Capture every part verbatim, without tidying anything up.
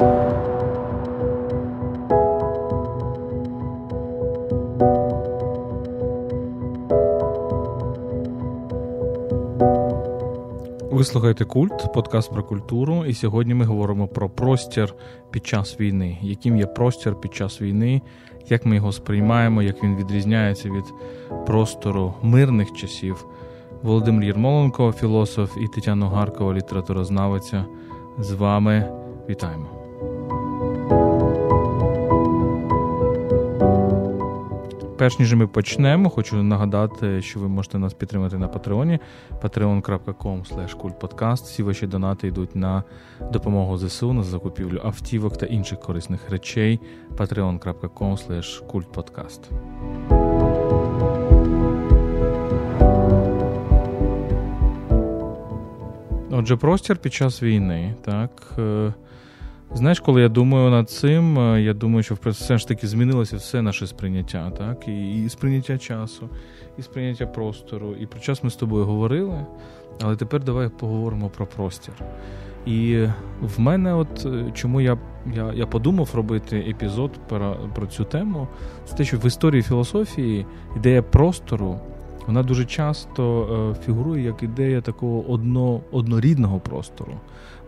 Ви слухаєте «Культ», подкаст про культуру, і сьогодні ми говоримо про простір під час війни. Яким є простір під час війни, як ми його сприймаємо, як він відрізняється від простору мирних часів. Володимир Єрмоленко, філософ, і Тетяна Гаркова, літературознавиця, з вами. Вітаємо. Перш ніж ми почнемо, хочу нагадати, що ви можете нас підтримати на Патреоні, патреон крапка ком слеш культ подкаст. Всі ваші донати йдуть на допомогу ЗСУ, на закупівлю автівок та інших корисних речей. патреон крапка ком слеш культ подкаст. Отже, простір під час війни, так. Знаєш, коли я думаю над цим, я думаю, що все ж таки змінилося все наше сприйняття, так? І, і сприйняття часу, і сприйняття простору. І про час ми з тобою говорили, але тепер давай поговоримо про простір. І в мене, от чому я, я, я подумав робити епізод про, про цю тему, це те, що в історії філософії ідея простору, вона дуже часто фігурує як ідея такого одно, однорідного простору.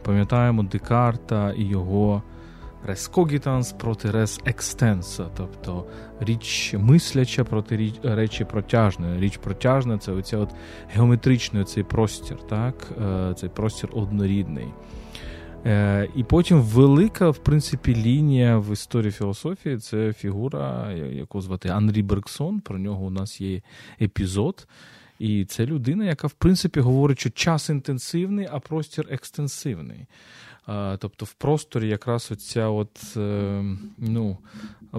Пам'ятаємо Декарта і його «Res cogitans» проти «Res extensa», тобто річ мисляча проти річ, речі протяжної. Річ протяжна – це оця от геометричний цей простір, так? Цей простір однорідний. І потім велика, в принципі, лінія в історії філософії – це фігура, яку звати Анрі Бергсон, про нього у нас є епізод. І це людина, яка, в принципі, говорить, що час інтенсивний, а простір екстенсивний. Тобто в просторі якраз оця от, ну,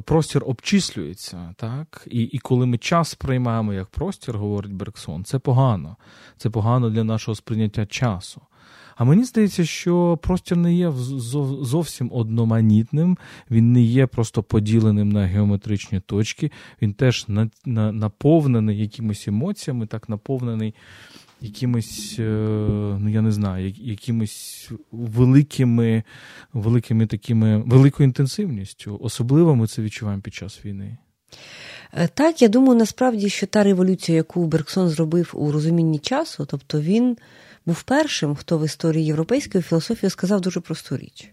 простір обчислюється, так? І, і коли ми час приймаємо як простір, говорить Берксон, це погано. Це погано для нашого сприйняття часу. А мені здається, що простір не є зовсім одноманітним, він не є просто поділеним на геометричні точки, він теж на, на, наповнений якимись емоціями, так наповнений якимись, ну я не знаю, якимись великими, великими такими, великою інтенсивністю. Особливо ми це відчуваємо під час війни. Так, я думаю, насправді, що та революція, яку Бергсон зробив у розумінні часу, тобто він був першим, хто в історії європейської філософії сказав дуже просту річ,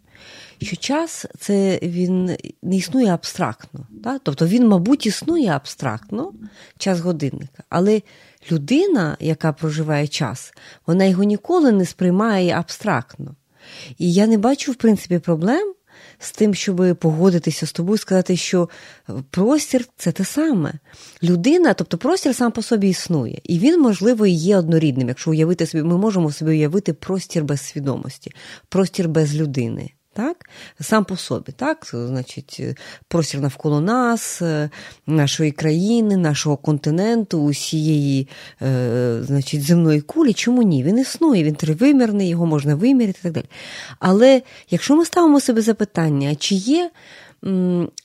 що час – це він не існує абстрактно. Так? Тобто він, мабуть, існує абстрактно, час годинника, але людина, яка проживає час, вона його ніколи не сприймає абстрактно. І я не бачу, в принципі, проблем з тим, щоб погодитися з тобою, сказати, що простір – це те саме. Людина, тобто простір сам по собі існує. І він, можливо, і є однорідним, якщо уявити собі, ми можемо собі уявити простір без свідомості, простір без людини. Так? Сам по собі, так? Значить, простір навколо нас, нашої країни, нашого континенту, усієї, значить, земної кулі. Чому ні? Він існує, він тривимірний, його можна виміряти і так далі. Але якщо ми ставимо собі запитання, чи є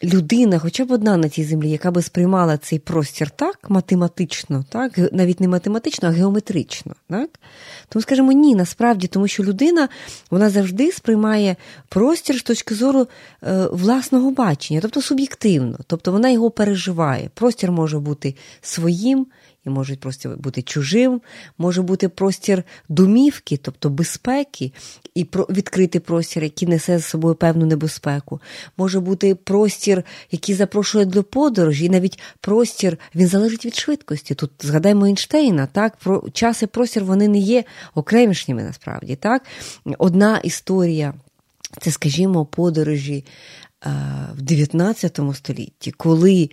людина, хоча б одна на цій землі, яка би сприймала цей простір так, математично, так, навіть не математично, а геометрично, так? Тому скажемо, ні, насправді, тому що людина, вона завжди сприймає простір з точки зору е, власного бачення, тобто суб'єктивно, тобто вона його переживає. Простір може бути своїм, і може просто бути чужим, може бути простір домівки, тобто безпеки, і відкритий простір, який несе з собою певну небезпеку. Може бути простір, який запрошує до подорожі, і навіть простір, він залежить від швидкості. Тут згадаємо Ейнштейна, так, про час і простір, вони не є окремішніми насправді, так. Одна історія, це, скажімо, подорожі в дев'ятнадцятому столітті, коли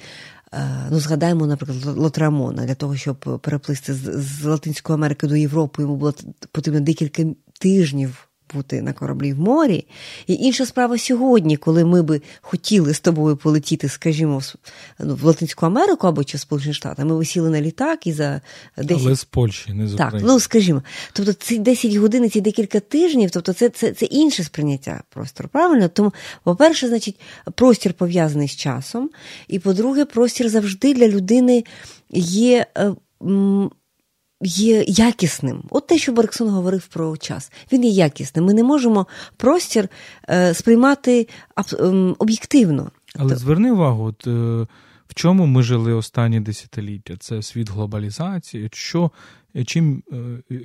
ну, згадаємо, наприклад, Лотрамона. Для того, щоб переплисти з Латинської Америки до Європи, йому було потрібно декілька тижнів бути на кораблі в морі. І інша справа сьогодні, коли ми би хотіли з тобою полетіти, скажімо, в Латинську Америку або чи в Сполучені Штати, ми висіли на літак і за десять... Але з Польщі, не з України. Так, ну, скажімо. Тобто ці десять годин, ці декілька тижнів, тобто це, це, це інше сприйняття простору, правильно? Тому, по-перше, значить, простір пов'язаний з часом, і, по-друге, простір завжди для людини є... є якісним. От те, що Берксон говорив про час. Він є якісним. Ми не можемо простір е, сприймати аб- об'єктивно. Але зверни увагу, от, е, в чому ми жили останні десятиліття? Це світ глобалізації. Що, чим, е,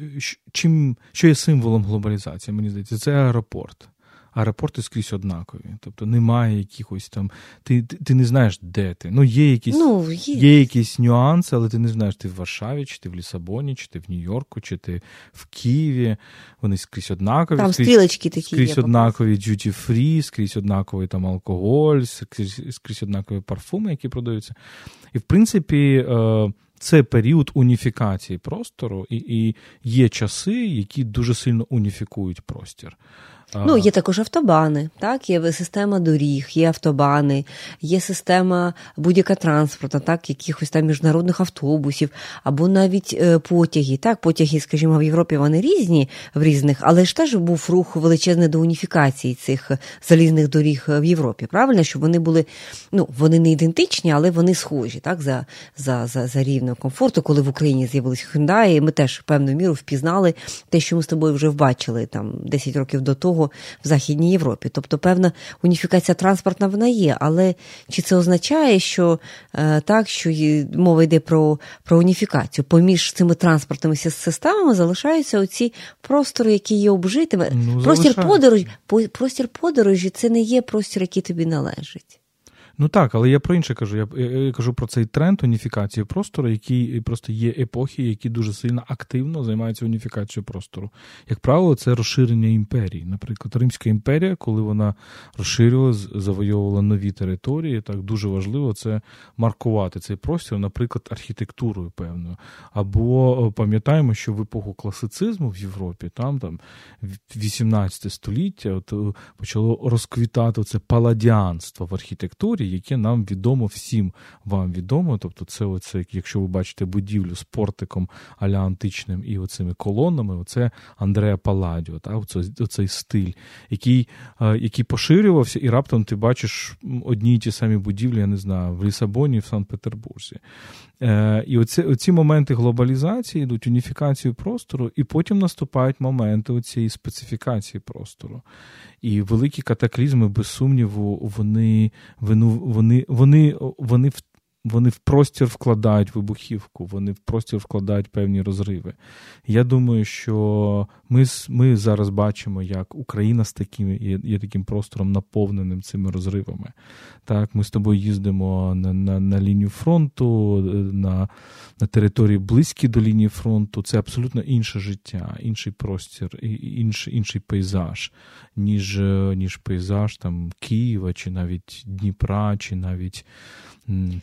чим, що є символом глобалізації, мені здається? Це аеропорт. Аеропорти скрізь однакові. Тобто немає якихось там... Ти, ти, ти не знаєш, де ти. Ну, є якісь, ну, є. є якісь нюанси, але ти не знаєш, ти в Варшаві, чи ти в Лісабоні, чи ти в Нью-Йорку, чи ти в Києві. Вони скрізь однакові. Там скрізь, стрілочки такі скрізь є. Скрізь однакові дьюті-фрі, скрізь однаковий там алкоголь, скрізь, скрізь однакові парфуми, які продаються. І, в принципі... Е- Це період уніфікації простору, і, і є часи, які дуже сильно уніфікують простір. Ну, є також автобани, так? Є система доріг, є автобани, є система будь-яка транспорту, так? Якихось там міжнародних автобусів, або навіть потяги, так? Потяги, скажімо, в Європі вони різні, в різних, але ж теж був рух величезний до уніфікації цих залізних доріг в Європі, правильно? Щоб вони були, ну, вони не ідентичні, але вони схожі, так? За, за, за, за рівнем комфорту, коли в Україні з'явилися Hyundai, ми теж певною мірою впізнали те, що ми з тобою вже бачили там десять років до того в Західній Європі. Тобто певна уніфікація транспортна вона є, але чи це означає, що так, що мова йде про, про уніфікацію? Поміж цими транспортними системами залишаються оці простори, які є обжитими. Ну, простір подорожі, простір подорожі це не є простір, який тобі належить. Ну так, але я про інше кажу. Я, я, я кажу про цей тренд уніфікації простору, який просто є епохи, які дуже сильно активно займаються уніфікацією простору. Як правило, це розширення імперії. Наприклад, Римська імперія, коли вона розширювала, завойовувала нові території, так дуже важливо це маркувати цей простір, наприклад, архітектурою певною. Або пам'ятаємо, що в епоху класицизму в Європі, там, там вісімнадцяте століття, от, почало розквітати це паладіанство в архітектурі, яке нам відомо всім, вам відомо, тобто це оце, якщо ви бачите будівлю з портиком а-ля античним і оцими колонами, оце Андреа Паладіо, так, оцей, оцей стиль, який, який поширювався, і раптом ти бачиш одні й ті самі будівлі, я не знаю, в Лісабоні, в Санкт-Петербурзі. І оці, оці моменти глобалізації йдуть, уніфікацію простору, і потім наступають моменти оцієї специфікації простору. І великі катаклізми, без сумніву, вони вину Вони, вони, вони, в, вони в простір вкладають вибухівку, вони в простір вкладають певні розриви. Я думаю, що ми, ми зараз бачимо, як Україна з таким, є, є таким простором наповненим цими розривами. Так, ми з тобою їздимо на, на, на лінію фронту, на, на території близькі до лінії фронту. Це абсолютно інше життя, інший простір, інш, інший пейзаж, ніж, ніж пейзаж там, Києва, чи навіть Дніпра, чи навіть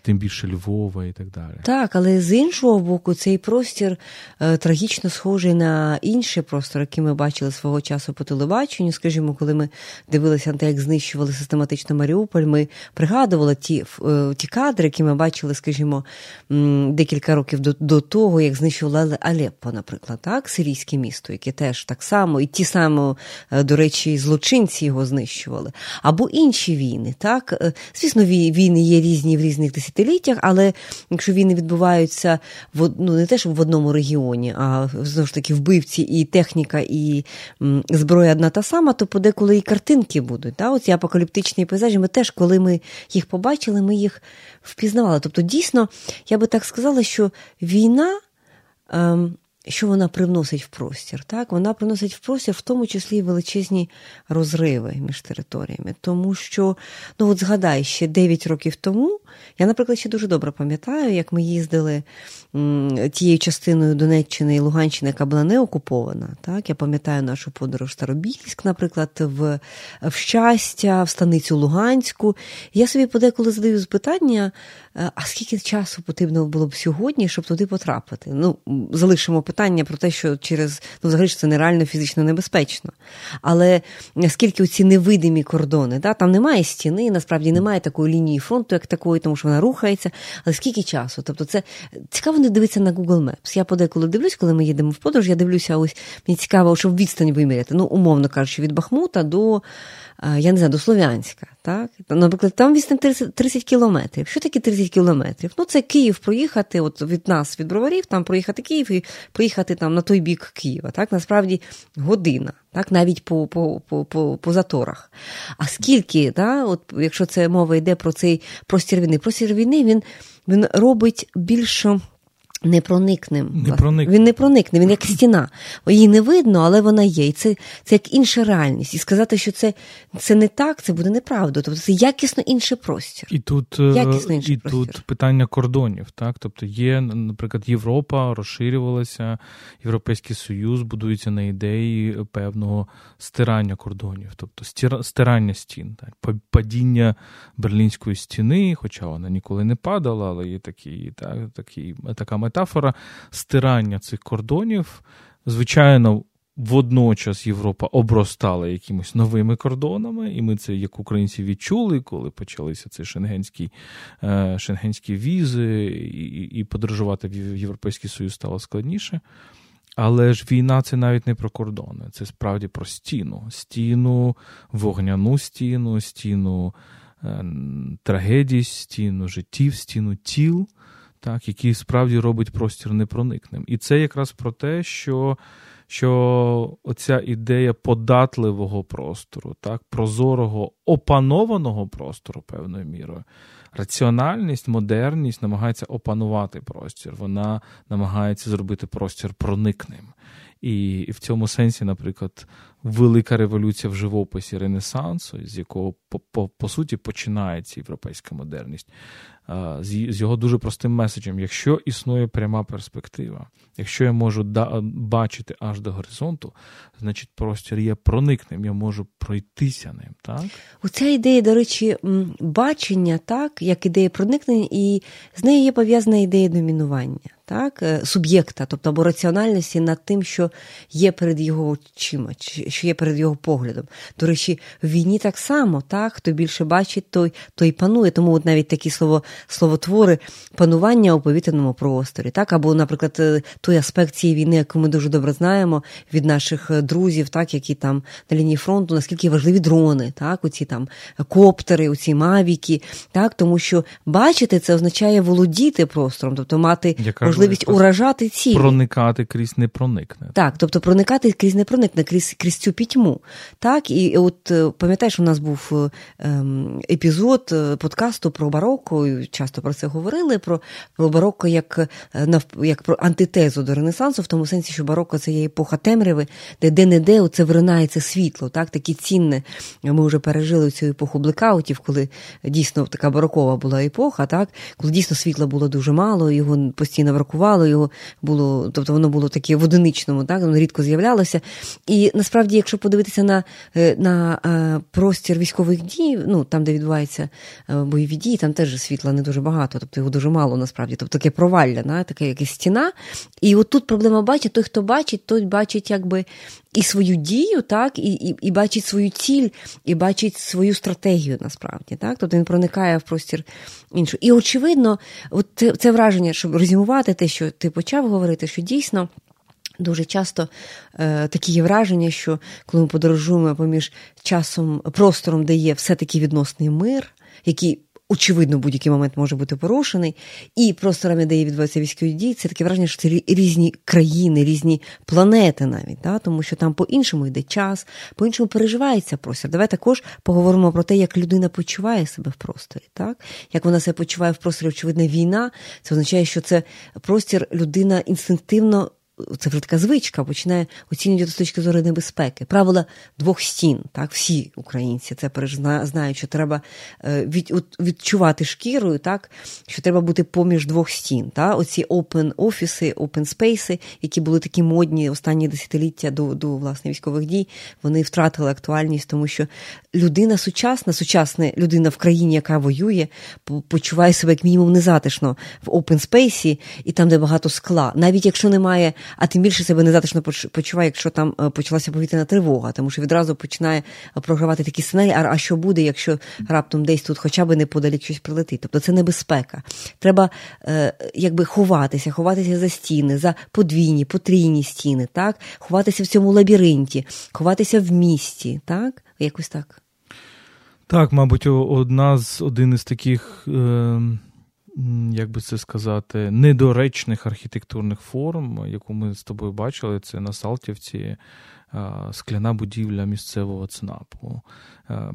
тим більше Львова і так далі. Так, але з іншого боку, цей простір е, трагічно схожий на інші простори, які ми бачили свого часу по телебаченню. Скажімо, коли ми дивилися на те, як знищували систематично Маріуполь, ми пригадували ті, е, ті кадри, які ми бачили, скажімо, м, декілька років до, до того, як знищували Алеппо, наприклад, так, сирійське місто, яке теж так само, і ті самі, е, до речі, злочинці його знищували. Або інші війни, так. Е, звісно, війни є різні в різні різних десятиліттях, але якщо війни відбуваються в, ну, не те, щоб в одному регіоні, а знову ж таки вбивці і техніка, і м, зброя одна та сама, то подеколи і картинки будуть. Та? Оці апокаліптичні пейзажі, ми теж, коли ми їх побачили, ми їх впізнавали. Тобто, дійсно, я би так сказала, що війна, ем, що вона привносить в простір? Так? Вона привносить в простір, в тому числі і величезні розриви між територіями. Тому що, ну от згадай, ще дев'ять років тому, я, наприклад, ще дуже добре пам'ятаю, як ми їздили м, тією частиною Донеччини і Луганщини, яка була не окупована. Так? Я пам'ятаю нашу подорож в Старобільськ, наприклад, в, в Щастя, в Станицю Луганську. Я собі подеколи задаю запитання, а скільки часу потрібно було б сьогодні, щоб туди потрапити? Ну, залишимо питання про те, що через, ну, взагалі, це нереально фізично небезпечно. Але скільки оці невидимі кордони, да? Там немає стіни, насправді немає такої лінії фронту, як такої, тому що вона рухається, але скільки часу? Тобто це цікаво не дивитися на Google Maps. Я подеколи дивлюсь, коли ми їдемо в подорож, я дивлюся, ось мені цікаво, щоб відстань виміряти. Ну, умовно кажучи, від Бахмута до, я не знаю, до Слов'янська. Так? Наприклад, там відстань тридцять кілометрів. Що таке тридцять кілометрів? Ну, це Київ проїхати, от від нас, від Броварів, там проїхати Київ і проїхати виїхати там на той бік Києва. Так, насправді година, так, навіть по, по, по, по, по заторах. А скільки, да, от, якщо це мова йде про цей простір війни, простір війни він, він робить більш непроникним. Не проник. Він не проникне, він як стіна. Її не видно, але вона є. І це, це як інша реальність. І сказати, що це, це не так, це буде неправда. Тобто це якісно інший простір. І тут, якісно інший і простір. Тут питання кордонів. Так? Тобто є, наприклад, Європа розширювалася, Європейський Союз будується на ідеї певного стирання кордонів. Тобто стирання стін. Так? Падіння Берлінської стіни, хоча вона ніколи не падала, але є такі, так, такі, така мета. Метафора стирання цих кордонів. Звичайно, водночас Європа обростала якимось новими кордонами, і ми це, як українці, відчули, коли почалися ці шенгенські, шенгенські візи, і, і подорожувати в Європейський Союз стало складніше. Але ж війна – це навіть не про кордони, це справді про стіну. Стіну, вогняну стіну, стіну трагедій, стіну життів, стіну тіл. Так, який справді робить простір непроникним. І це якраз про те, що, що оця ідея податливого простору, так, прозорого, опанованого простору певною мірою, раціональність, модерність намагається опанувати простір, вона намагається зробити простір проникним. І, і в цьому сенсі, наприклад, велика революція в живописі Ренесансу, з якого, по, по, по суті, починається європейська модерність, з, з його дуже простим меседжем. Якщо існує пряма перспектива, якщо я можу да, бачити аж до горизонту, значить простір є проникним, я можу пройтися ним. Так? Оця ідея, до речі, бачення, так, як ідея проникнення, і з нею є пов'язана ідея домінування. Так, суб'єкта, тобто або раціональності над тим, що є перед його очима, що є перед його поглядом. До речі, в війні так само, так, хто більше бачить, той, той панує. Тому от навіть такі слово, словотвори панування у повітряному просторі. Так, або, наприклад, той аспект цієї війни, яку ми дуже добре знаємо від наших друзів, так, які там на лінії фронту, наскільки важливі дрони, так, оці там коптери, оці мавіки, так, тому що бачити це означає володіти простором, тобто мати можливість уражати цілі. Проникати крізь не проникне. Так, тобто проникати крізь не проникне, крізь, крізь цю пітьму. Так, і от пам'ятаєш, у нас був епізод подкасту про бароко, і часто про це говорили, про, про бароко як, як про антитезу до Ренесансу, в тому сенсі, що бароко – це є епоха темряви, де де-не-де оце виринається світло, так, такі цінне. Ми вже пережили цю епоху блекаутів, коли дійсно така барокова була епоха, так, коли дійсно світла було дуже мало, його постійно бракувало, його було, тобто воно було таке в одиничному, так, воно рідко з'являлося. І насправді, якщо подивитися на, на простір військових дій, ну, там, де відбуваються бойові дії, там теж світла не дуже багато, тобто його дуже мало насправді, тобто таке провалля, на, така якась стіна. І отут проблема бачить, той, хто бачить, той бачить якби і свою дію, так, і, і, і бачить свою ціль, і бачить свою стратегію насправді, так, тобто він проникає в простір іншого. І очевидно, от це, це враження, щоб резюмувати те, що ти почав говорити, що дійсно дуже часто е, такі є враження, що коли ми подорожуємо поміж часом, простором, де є все-таки відносний мир, який очевидно, будь-який момент може бути порушений, і просторами, де відбуваються військові дії, це таке враження, що це різні країни, різні планети навіть, да? Тому що там по-іншому йде час, по-іншому переживається простір. Давай також поговоримо про те, як людина почуває себе в просторі, так? Як вона себе почуває в просторі, очевидно, війна, це означає, що це простір, людина інстинктивно, це вже така звичка, починає оцінювати з точки зору небезпеки. Правила двох стін, так, всі українці це знають, що треба відчувати шкірою, так, що треба бути поміж двох стін, так, оці open-офіси, open-спейси, які були такі модні останні десятиліття до, до, власне, військових дій, вони втратили актуальність, тому що людина сучасна, сучасна людина в країні, яка воює, почуває себе як мінімум незатишно в open-спейсі і там, де багато скла, навіть якщо немає, а тим більше себе незатишно почуває, якщо там почалася повітряна тривога, тому що відразу починає програвати такі сценарії, а що буде, якщо раптом десь тут хоча б неподалік щось прилетить. Тобто це небезпека. Треба якби ховатися, ховатися за стіни, за подвійні, потрійні стіни, так? Ховатися в цьому лабіринті, ховатися в місті, так? Якось так. Так, мабуть, одна з, один із таких... Е- як би це сказати, недоречних архітектурних форм, яку ми з тобою бачили, це на Салтівці скляна будівля місцевого ЦНАПу.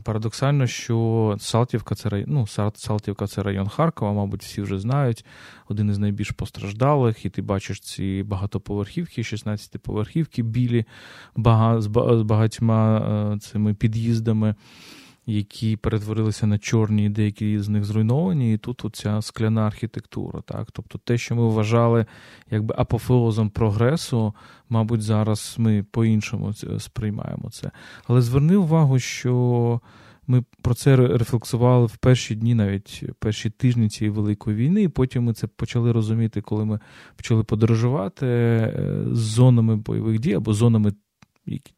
Парадоксально, що Салтівка це район, ну, Салтівка це район Харкова, мабуть, всі вже знають, один із найбільш постраждалих, і ти бачиш ці багатоповерхівки, шістнадцятиповерхівки білі бага, з багатьма цими під'їздами, які перетворилися на чорні, деякі з них зруйновані, і тут оця скляна архітектура. Так? Тобто те, що ми вважали якби апофеозом прогресу, мабуть, зараз ми по-іншому сприймаємо це. Але зверни увагу, що ми про це рефлексували в перші дні, навіть перші тижні цієї великої війни, і потім ми це почали розуміти, коли ми почали подорожувати з зонами бойових дій або зонами,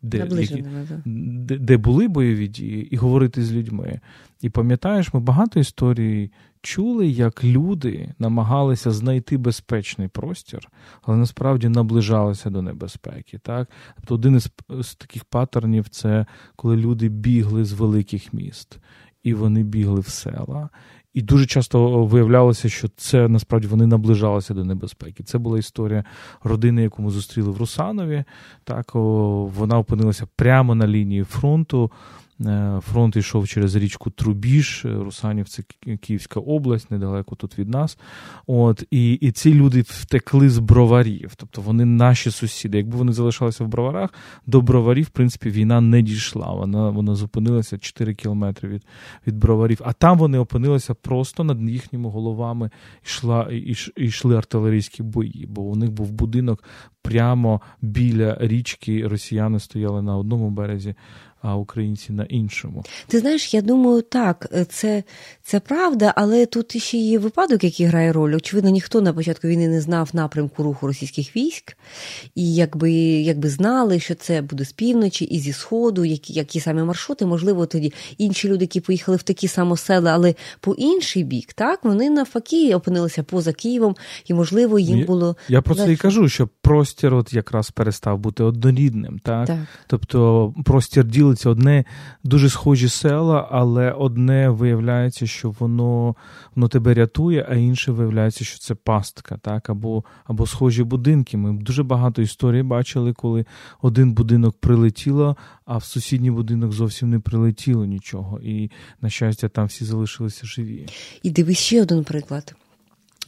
Де, які, де, де були бойові дії, і говорити з людьми. І пам'ятаєш, ми багато історій чули, як люди намагалися знайти безпечний простір, але насправді наближалися до небезпеки. Так? Тобто один із, з таких паттернів – це коли люди бігли з великих міст, і вони бігли в села. І дуже часто виявлялося, що це, насправді, вони наближалися до небезпеки. Це була історія родини, яку ми зустріли в Русанові. Так, о, вона опинилася прямо на лінії фронту. Фронт йшов через річку Трубіж, Русанів – це Київська область, недалеко тут від нас. От, і, і ці люди втекли з Броварів, тобто вони наші сусіди. Якби вони залишалися в Броварах, до Броварів, в принципі, війна не дійшла. Вона, вона зупинилася чотири кілометри від, від Броварів, а там вони опинилися просто над їхніми головами, йшла, йшли артилерійські бої, бо у них був будинок прямо біля річки, росіяни стояли на одному березі, а українці на іншому. Ти знаєш, я думаю, так, це, це правда, але тут ще є випадок, який грає роль. Очевидно, ніхто на початку війни не знав напрямку руху російських військ, і якби, якби знали, що це буде з півночі і зі сходу, які, які саме маршрути, можливо, тоді інші люди, які поїхали в такі само села, але по інший бік, так, вони навпаки опинилися поза Києвом, і, можливо, їм було... Я, я про це і кажу, що простір от якраз перестав бути однорідним, так? так. Тобто простір діл це одне дуже схожі села, але одне виявляється, що воно, воно тебе рятує, а інше виявляється, що це пастка, так? Або, або схожі будинки. Ми дуже багато історій бачили, коли один будинок прилетіло, а в сусідній будинок зовсім не прилетіло нічого. І, на щастя, там всі залишилися живі. І дивись ще один приклад.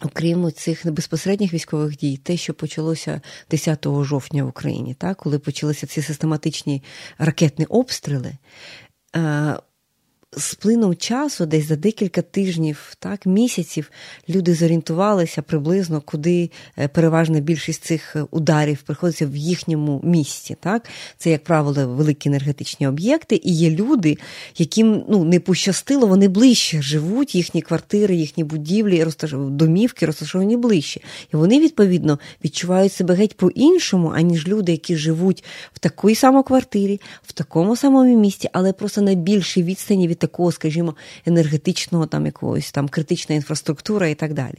Окрім цих безпосередніх військових дій, те, що почалося десятого жовтня в Україні, так, коли почалися ці систематичні ракетні обстріли, з плином часу, десь за декілька тижнів, так, місяців, люди зорієнтувалися приблизно, куди переважна більшість цих ударів приходиться в їхньому місті. Так? Це, як правило, великі енергетичні об'єкти, і є люди, яким ну, не пощастило, вони ближче живуть, їхні квартири, їхні будівлі, домівки розташовані ближче. І вони, відповідно, відчувають себе геть по-іншому, аніж люди, які живуть в такій самій квартирі, в такому самому місті, але просто на більшій відстані від такого, скажімо, енергетичного там якогось там критична інфраструктура і так далі.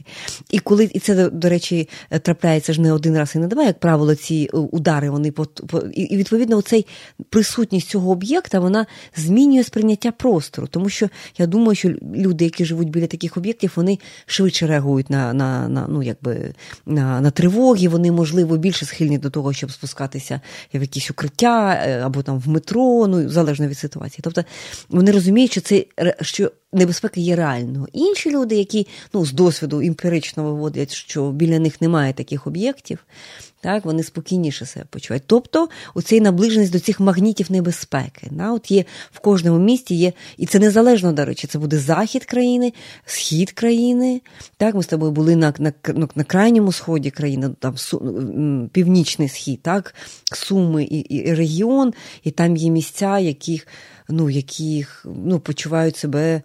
І коли і це, до речі, трапляється ж не один раз і не два, як правило, ці удари, вони по, по і відповідно оцей присутність цього об'єкта, вона змінює сприйняття простору, тому що я думаю, що люди, які живуть біля таких об'єктів, вони швидше реагують на, на, на ну, якби на, на тривоги, вони, можливо, більше схильні до того, щоб спускатися в якісь укриття або там в метро, ну, залежно від ситуації. Тобто, вони розуміють, що це, що небезпека є реальною. Інші люди, які ну, з досвіду емпірично виводять, що біля них немає таких об'єктів, так, вони спокійніше себе почувають. Тобто, оцей наближеність до цих магнітів небезпеки. Да? От є в кожному місті є, і це незалежно, до речі, це буде захід країни, схід країни. Так, ми з тобою були на, на, на, на крайньому сході країни, там су, північний схід, так, Суми і, і регіон, і там є місця, яких ну, яких ну, почувають себе,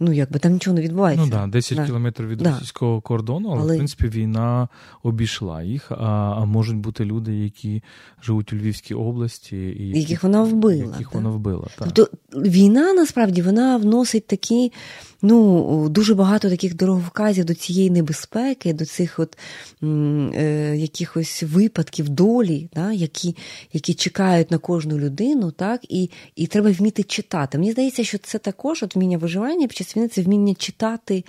ну, якби там нічого не відбувається. Ну, да, десять да. кілометрів від да. російського кордону, але, але, в принципі, війна обійшла їх, а, а можуть бути люди, які живуть у Львівській області. І яких, яких вона вбила. Яких да. вона вбила, так. Тобто війна, насправді, вона вносить такі, ну, дуже багато таких дороговказів до цієї небезпеки, до цих от м, е, якихось випадків долі, да, які, які чекають на кожну людину, так, і, і треба вміти читати. Мені здається, що це також от вміння виживання під участь війни – це вміння читати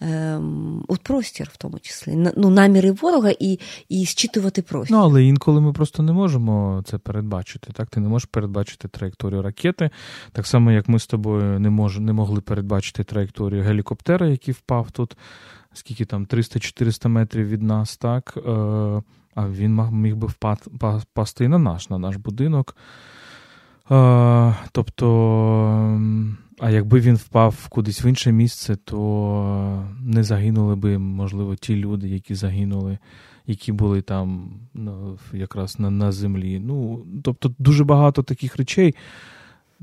ем, от простір, в тому числі, ну, наміри ворога і, і зчитувати простір. Ну, але інколи ми просто не можемо це передбачити, так? Ти не можеш передбачити траєкторію ракети, так само, як ми з тобою не, мож, не могли передбачити траєкторію гелікоптера, який впав тут, скільки там, триста-чотириста метрів від нас, так? Е- А він міг би впасти і на наш, на наш будинок. Тобто, а якби він впав кудись в інше місце, то не загинули би, можливо, ті люди, які загинули, які були там якраз на, на землі. Ну, тобто, дуже багато таких речей.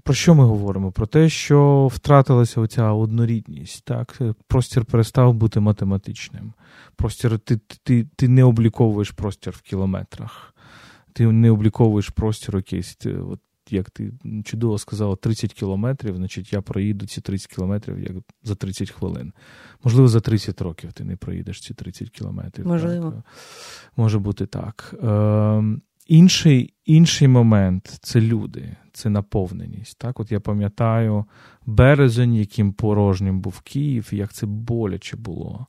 Про що ми говоримо? Про те, що втратилася оця однорідність. Так? Простір перестав бути математичним. Простір, ти, ти, ти не обліковуєш простір в кілометрах. Ти не обліковуєш простір якийсь. От як ти чудово сказала, тридцять кілометрів, значить я проїду ці тридцять кілометрів як за тридцять хвилин. Можливо, за тридцять років ти не проїдеш ці тридцять кілометрів. Можливо. Так? Може бути так. Інший, інший момент – це люди, це наповненість. Так? От я пам'ятаю березень, яким порожнім був Київ, як це боляче було.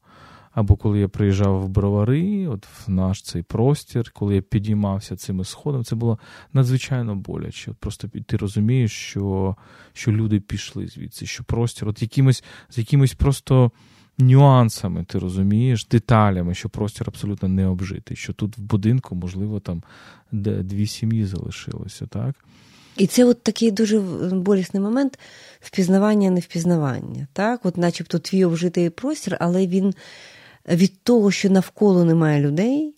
Або коли я приїжджав в Бровари, от в наш цей простір, коли я підіймався цими сходами, це було надзвичайно боляче. От просто ти розумієш, що, що люди пішли звідси, що простір от якимось, з якимось просто нюансами, ти розумієш, деталями, що простір абсолютно не обжитий, що тут в будинку, можливо, там дві сім'ї залишилося, так? І це от такий дуже болісний момент впізнавання-невпізнавання, так? От начебто твій обжитий простір, але він від того, що навколо немає людей,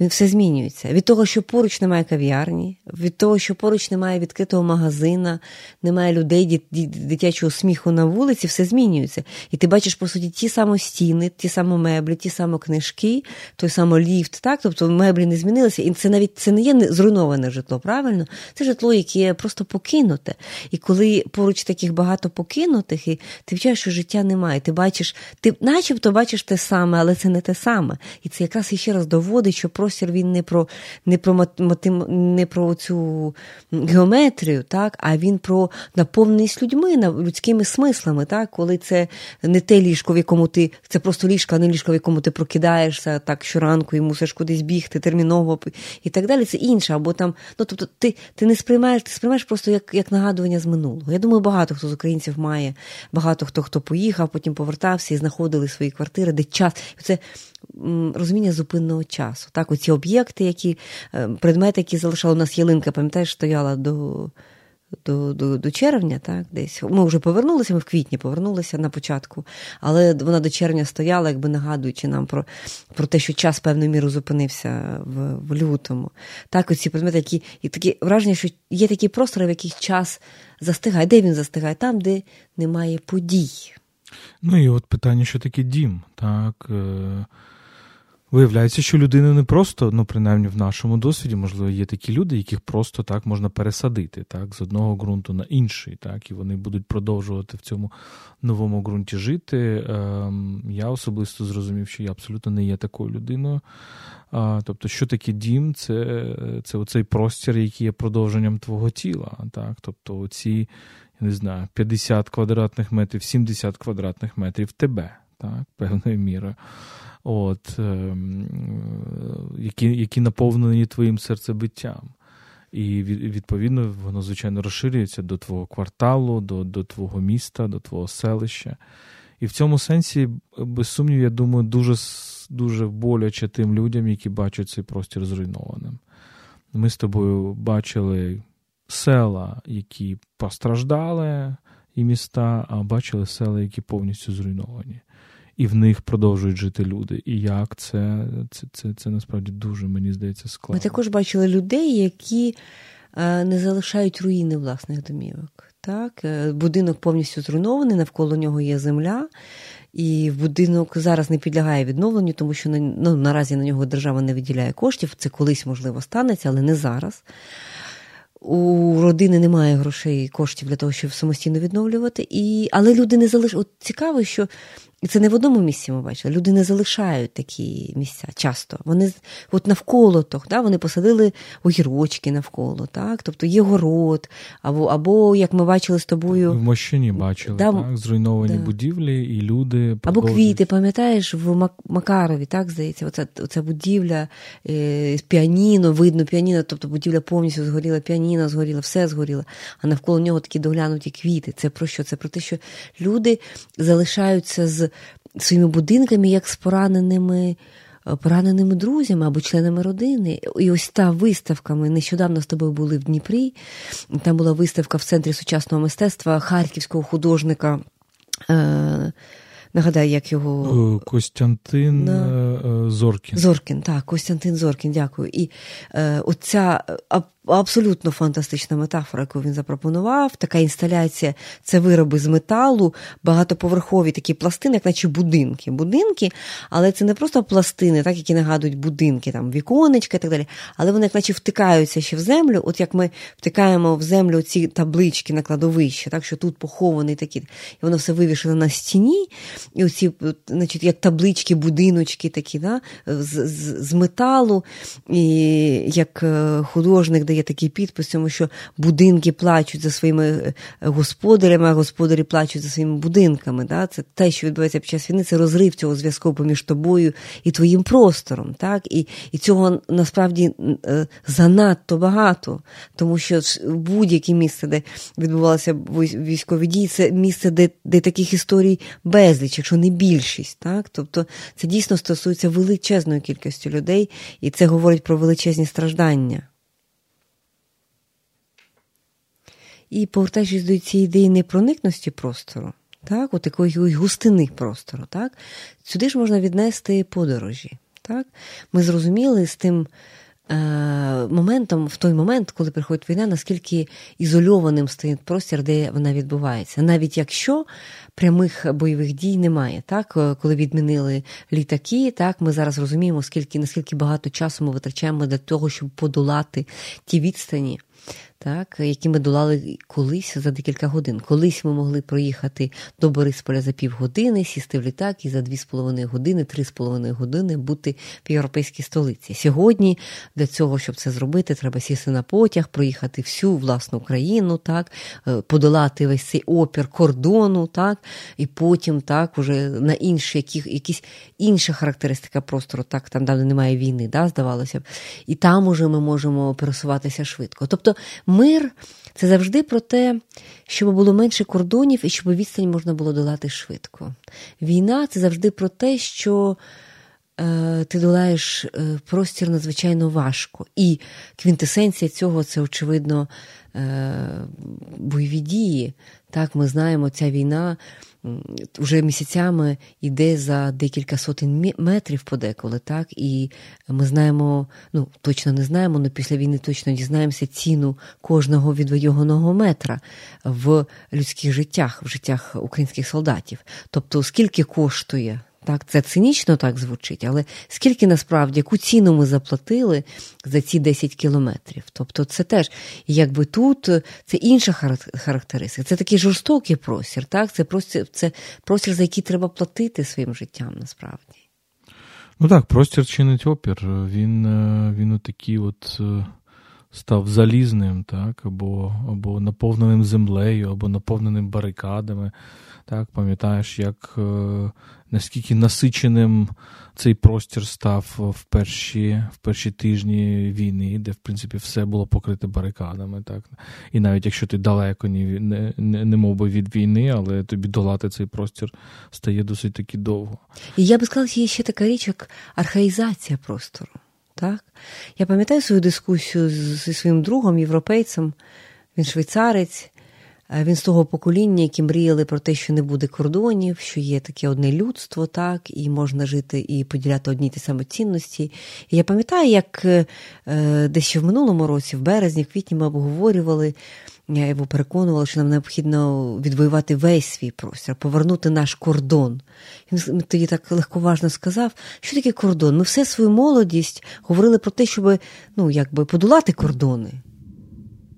він все змінюється. Від того, що поруч немає кав'ярні, від того, що поруч немає відкритого магазина, немає людей, дитячого сміху на вулиці, все змінюється. І ти бачиш, по суті, ті самі стіни, ті самі меблі, ті самі книжки, той самий ліфт, так? Тобто меблі не змінилися. І це навіть це не є зруйноване житло, правильно? Це житло, яке просто покинуте. І коли поруч таких багато покинутих, і ти відчуваєш, що життя немає. Ти бачиш, ти начебто бачиш те саме, але це не те саме. І це якраз іще раз доводить, що простір, він не про, не про, не про цю геометрію, так, а він про наповненість людьми, людськими смислами, так, коли це не те ліжко, в якому ти, це просто ліжко, а не ліжко, в якому ти прокидаєшся так щоранку і мусиш кудись бігти терміново і так далі, це інше, або там, ну, тобто ти, ти не сприймаєш, ти сприймаєш просто як, як нагадування з минулого. Я думаю, багато хто з українців має, багато хто, хто поїхав, потім повертався і знаходили свої квартири, де час, це розуміння зупинного часу, так, оці об'єкти, які, предмети, які залишали. У нас ялинка, пам'ятаєш, стояла до, до, до, до червня, так, десь. Ми вже повернулися, ми в квітні повернулися на початку, але вона до червня стояла, якби нагадуючи нам про, про те, що час певною мірою зупинився в, в лютому. Так, оці предмети, які, і такі враження, що є такі простори, в яких час застигає. Де він застигає? Там, де немає подій. Ну і от питання, що таке дім, так, е- виявляється, що людина не просто, ну, принаймні в нашому досвіді, можливо, є такі люди, яких просто так можна пересадити, так, з одного ґрунту на інший, так, і вони будуть продовжувати в цьому новому ґрунті жити. Я особисто зрозумів, що я абсолютно не є такою людиною. Тобто, що таке дім? Це, це оцей простір, який є продовженням твого тіла, так, тобто оці, я не знаю, п'ятдесят квадратних метрів, сімдесят квадратних метрів тебе, так, певною мірою. От, які, які наповнені твоїм серцебиттям. І, відповідно, воно, звичайно, розширюється до твого кварталу, до, до твого міста, до твого селища. І в цьому сенсі, без сумніву, я думаю, дуже, дуже боляче тим людям, які бачать цей простір зруйнованим. Ми з тобою бачили села, які постраждали, і міста, а бачили села, які повністю зруйновані. І в них продовжують жити люди. І як це, це, це, це насправді дуже, мені здається, складно. Ми також бачили людей, які не залишають руїни власних домівок. Так? Будинок повністю зруйнований, навколо нього є земля. І будинок зараз не підлягає відновленню, тому що ну, наразі на нього держава не виділяє коштів. Це колись, можливо, станеться, але не зараз. У родини немає грошей, коштів для того, щоб самостійно відновлювати. І... Але люди не залишають. От цікаво, що І це не в одному місці ми бачили. Люди не залишають такі місця часто. Вони от навколо тох, да, вони посадили огірочки навколо, так? Тобто є город, або, або як ми бачили з тобою... В Мощині бачили, да, так? Зруйновані да. будівлі і люди... Або квіти, пам'ятаєш, в Макарові, так, здається, оця, оця будівля з піаніно, видно піаніно, тобто будівля повністю згоріла, піаніно згоріло, все згоріло, а навколо нього такі доглянуті квіти. Це про що? Це про те, що люди залишаються з своїми будинками, як з пораненими, пораненими друзями або членами родини. І ось та виставка, ми нещодавно з тобою були в Дніпрі, там була виставка в Центрі сучасного мистецтва харківського художника, е- нагадаю, як його... Костянтин На... Зоркін. Зоркін, так, Костянтин Зоркін, дякую. І е, оця абсолютно фантастична метафора, яку він запропонував, така інсталяція, це вироби з металу, багатоповерхові такі пластини, як наче будинки. Будинки, але це не просто пластини, так, які нагадують будинки, там, віконечка і так далі, але вони як наче втикаються ще в землю, от як ми втикаємо в землю ці таблички на кладовище, так, що тут похований такі, і воно все вивішено на стіні, і оці, значить, як таблички, будиночки такі, да, з, з, з металу, і як художник дає такий підпис, тому що будинки плачуть за своїми господарями, а господарі плачуть за своїми будинками. Да? Це те, що відбувається під час війни, це розрив цього зв'язку поміж тобою і твоїм простором. Так? І, і цього, насправді, занадто багато, тому що будь-яке місце, де відбувалися військові дії, це місце, де, де таких історій безліч, якщо не більшість. Так? Тобто це дійсно стосується величезної кількості людей, і це говорить про величезні страждання. І повертаючись до цієї ідеї непроникності простору, так, от такої густини простору, так, сюди ж можна віднести подорожі, так. Ми зрозуміли з тим е- моментом, в той момент, коли приходить війна, наскільки ізольованим стає простір, де вона відбувається. Навіть якщо прямих бойових дій немає, так, коли відмінили літаки, так, ми зараз розуміємо, скільки, наскільки багато часу ми витрачаємо для того, щоб подолати ті відстані, так, які ми долали колись за декілька годин. Колись ми могли проїхати до Борисполя за півгодини, сісти в літак і за дві з половиною години, три з половиною години бути в європейській столиці. Сьогодні для цього, щоб це зробити, треба сісти на потяг, проїхати всю власну країну, так, подолати весь цей опір кордону, так, і потім, так, уже на інші, які, якісь інша характеристика простору, так, там давно немає війни, да, здавалося б, і там уже ми можемо пересуватися швидко. Тобто мир – це завжди про те, щоб було менше кордонів і щоб відстань можна було долати швидко. Війна – це завжди про те, що е, ти долаєш простір надзвичайно важко. І квінтесенція цього – це, очевидно, е, бойові дії. Так, ми знаємо, ця війна вже місяцями йде за декілька сотень метрів подеколи, так, і ми знаємо, ну, точно не знаємо, але після війни точно дізнаємося ціну кожного відвоюваного метра в людських життях, в життях українських солдатів. Тобто, скільки коштує, так, це цинічно так звучить, але скільки насправді, яку ціну ми заплатили за ці десять кілометрів? Тобто це теж, якби тут, це інша характеристика. Це такий жорстокий простір, так? Це простір, це простір, за який треба платити своїм життям насправді. Ну так, простір чинить опір. Він, він отакий от став залізним, так? Або, або наповненим землею, або наповненим барикадами. Так, пам'ятаєш, як, е, наскільки насиченим цей простір став в перші, в перші тижні війни, де, в принципі, все було покрите барикадами. Так? І навіть якщо ти далеко не, не, не, не мов би від війни, але тобі долати цей простір стає досить таки довго. І я би сказала, що є ще така річ, як архаїзація простору. Так? Я пам'ятаю свою дискусію зі своїм другом, європейцем, він швейцарець. Він з того покоління, які мріяли про те, що не буде кордонів, що є таке одне людство, так, і можна жити і поділяти одні ті самі цінності. І я пам'ятаю, як дещо в минулому році, в березні, в квітні ми обговорювали, я його переконувала, що нам необхідно відвоювати весь свій простір, повернути наш кордон. Він тоді так легковажно сказав, що таке кордон? Ми все свою молодість говорили про те, щоб, ну, якби подолати кордони.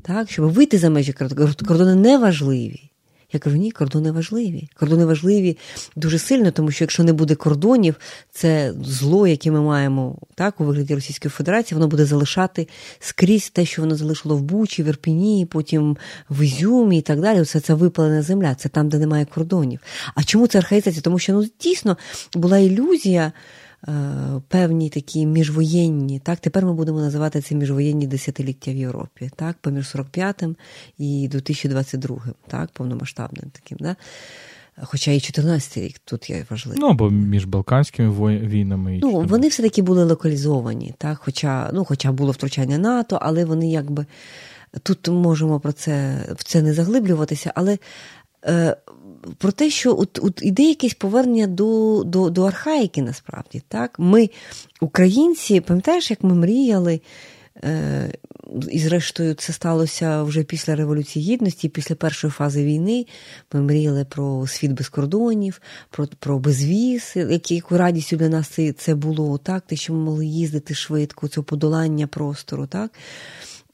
Так, щоб вийти за межі кордону, кордони неважливі. Я кажу, ні, кордони важливі. Кордони важливі дуже сильно, тому що якщо не буде кордонів, це зло, яке ми маємо так у вигляді Російської Федерації, воно буде залишати скрізь те, що воно залишило в Бучі, в Ірпіні, потім в Ізюмі і так далі. Оце ця випалена земля, це там, де немає кордонів. А чому це архаїзація? Тому що, ну, дійсно, була ілюзія, певні такі міжвоєнні, так, тепер ми будемо називати це міжвоєнні десятиліття в Європі, так, поміж сорок п'ятим і двадцять другим, так, повномасштабним таким, да? Хоча і чотирнадцятий рік тут є важливо. Ну, або між Балканськими війнами. І ну, вони все-таки були локалізовані, так, хоча, ну, хоча було втручання НАТО, але вони якби, тут можемо про це, в це не заглиблюватися, але про те, що от, от іде якесь повернення до, до, до архаїки, насправді, так? Ми, українці, пам'ятаєш, як ми мріяли, е, і зрештою це сталося вже після Революції Гідності, після першої фази війни, ми мріяли про світ без кордонів, про, про безвіз, яку радістю для нас це, це було, так? Те, що ми могли їздити швидко, це подолання простору, так?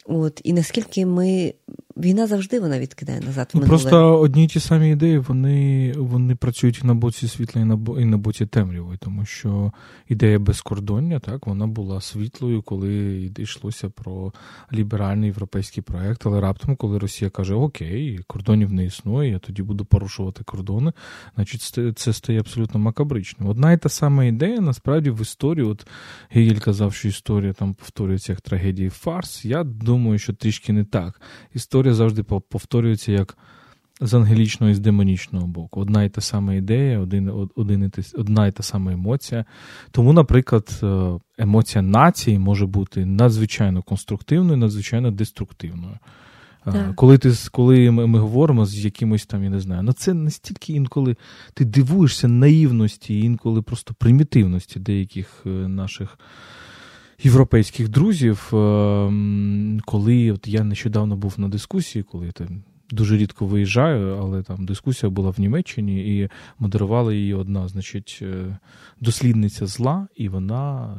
От, і наскільки ми... Війна завжди вона відкидає назад. Ну, просто одні й ті самі ідеї, вони, вони працюють і на боці світла, і на, і на боці темряви, тому що ідея безкордоння, так, вона була світлою, коли йшлося про ліберальний європейський проект, але раптом, коли Росія каже, окей, кордонів не існує, я тоді буду порушувати кордони, значить це стає абсолютно макабричним. Одна й та сама ідея, насправді, в історії, от Гегель казав, що історія там повторюється як трагедії фарс, я думаю, що трішки не так. Історія завжди повторюється як з ангелічного і з демонічного боку. Одна і та сама ідея, один, один і та, одна і та сама емоція. Тому, наприклад, емоція нації може бути надзвичайно конструктивною, надзвичайно деструктивною. Так. Коли, ти, коли ми, ми говоримо з якимось там, я не знаю, ну це настільки інколи ти дивуєшся наївності, інколи просто примітивності деяких наших європейських друзів, коли от я нещодавно був на дискусії, коли я там дуже рідко виїжджаю, але там дискусія була в Німеччині, і модерувала її одна, значить, дослідниця зла, і вона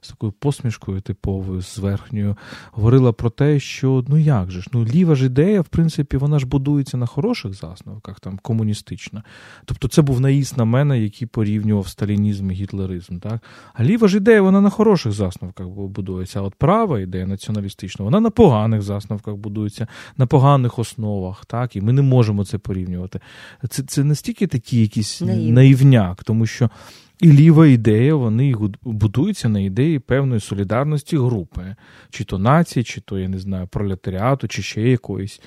з такою посмішкою типовою, з верхньою, говорила про те, що, ну як же ж, ну ліва ж ідея, в принципі, вона ж будується на хороших засновках, там, комуністична. Тобто це був наїзд на мене, який порівнював сталінізм і гітлеризм, так? А ліва ж ідея, вона на хороших засновках будується, а от права ідея націоналістична, вона на поганих засновках будується, на поганих основах. Так, і ми не можемо це порівнювати. Це, це настільки такий якийсь Наїв. наївняк, тому що і ліва ідея, вони будуються на ідеї певної солідарності групи. Чи то нації, чи то, я не знаю, пролетаріату, чи ще якоїсь.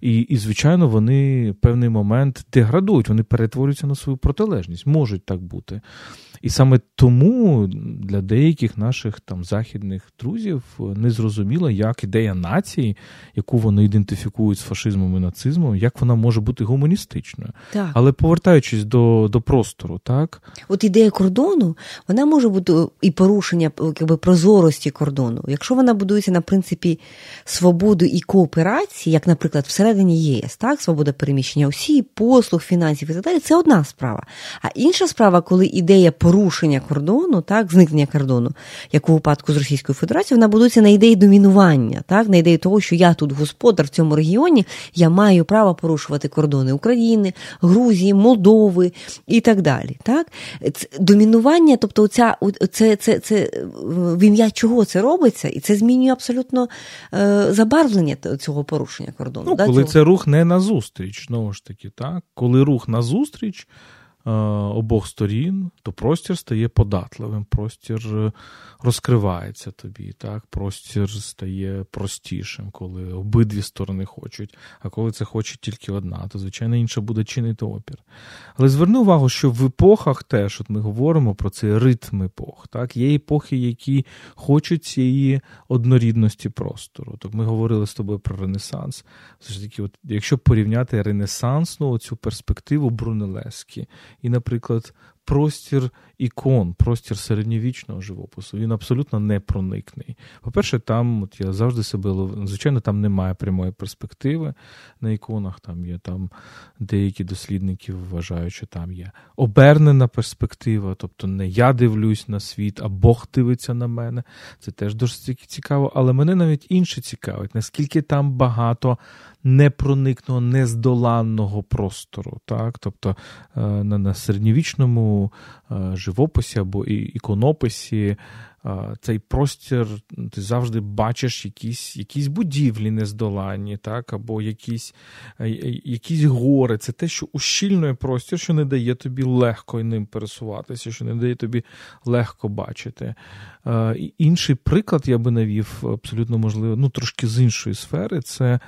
І, і, звичайно, вони певний момент деградують, вони перетворюються на свою протилежність. Можуть так бути. І саме тому для деяких наших там західних друзів незрозуміло, як ідея нації, яку вони ідентифікують з фашизмом і нацизмом, як вона може бути гуманістичною. Так. Але повертаючись до, до простору, так? От ідея кордону, вона може бути і порушення якби прозорості кордону. Якщо вона будується на принципі свободи і кооперації, як, наприклад, всередині ЄС, так, свобода переміщення осіб, послуг, фінансів і так далі, це одна справа. А інша справа, коли ідея порушення кордону, так, зникнення кордону, як у випадку з Російською Федерацією, вона будується на ідеї домінування, так, на ідеї того, що я тут господар в цьому регіоні, я маю право порушувати кордони України, Грузії, Молдови і так далі, так. Домінування, тобто оця, це, це, це, в ім'я чого це робиться, і це змінює абсолютно забарвлення цього порушення кордону. Ну, так, коли цього... це рух не назустріч, знову ж таки, так, коли рух назустріч обох сторін, то простір стає податливим, простір розкривається тобі, так? Простір стає простішим, коли обидві сторони хочуть, а коли це хоче тільки одна, то, звичайно, інша буде чинити опір. Але зверни увагу, що в епохах теж, от ми говоримо про цей ритм епох, так? Є епохи, які хочуть цієї однорідності простору. Так ми говорили з тобою про Ренесанс. Таки, от, якщо порівняти ренесансну оцю перспективу Брунеллески, і, наприклад, простір ікон, простір середньовічного живопису. Він абсолютно непроникний. По-перше, там, от я завжди себе ловив, звичайно, там немає прямої перспективи на іконах, там є там деякі дослідники вважають, що там є обернена перспектива, тобто не я дивлюсь на світ, а Бог дивиться на мене. Це теж дуже цікаво, але мене навіть інше цікавить, наскільки там багато непроникного, нездоланного простору, так? Тобто на, на середньовічному живописі або іконописі цей простір, ти завжди бачиш якісь, якісь будівлі нездоланні, так? Або якісь, якісь гори. Це те, що ущільнює простір, що не дає тобі легко ним пересуватися, що не дає тобі легко бачити. Інший приклад я би навів, абсолютно можливо, ну трошки з іншої сфери, це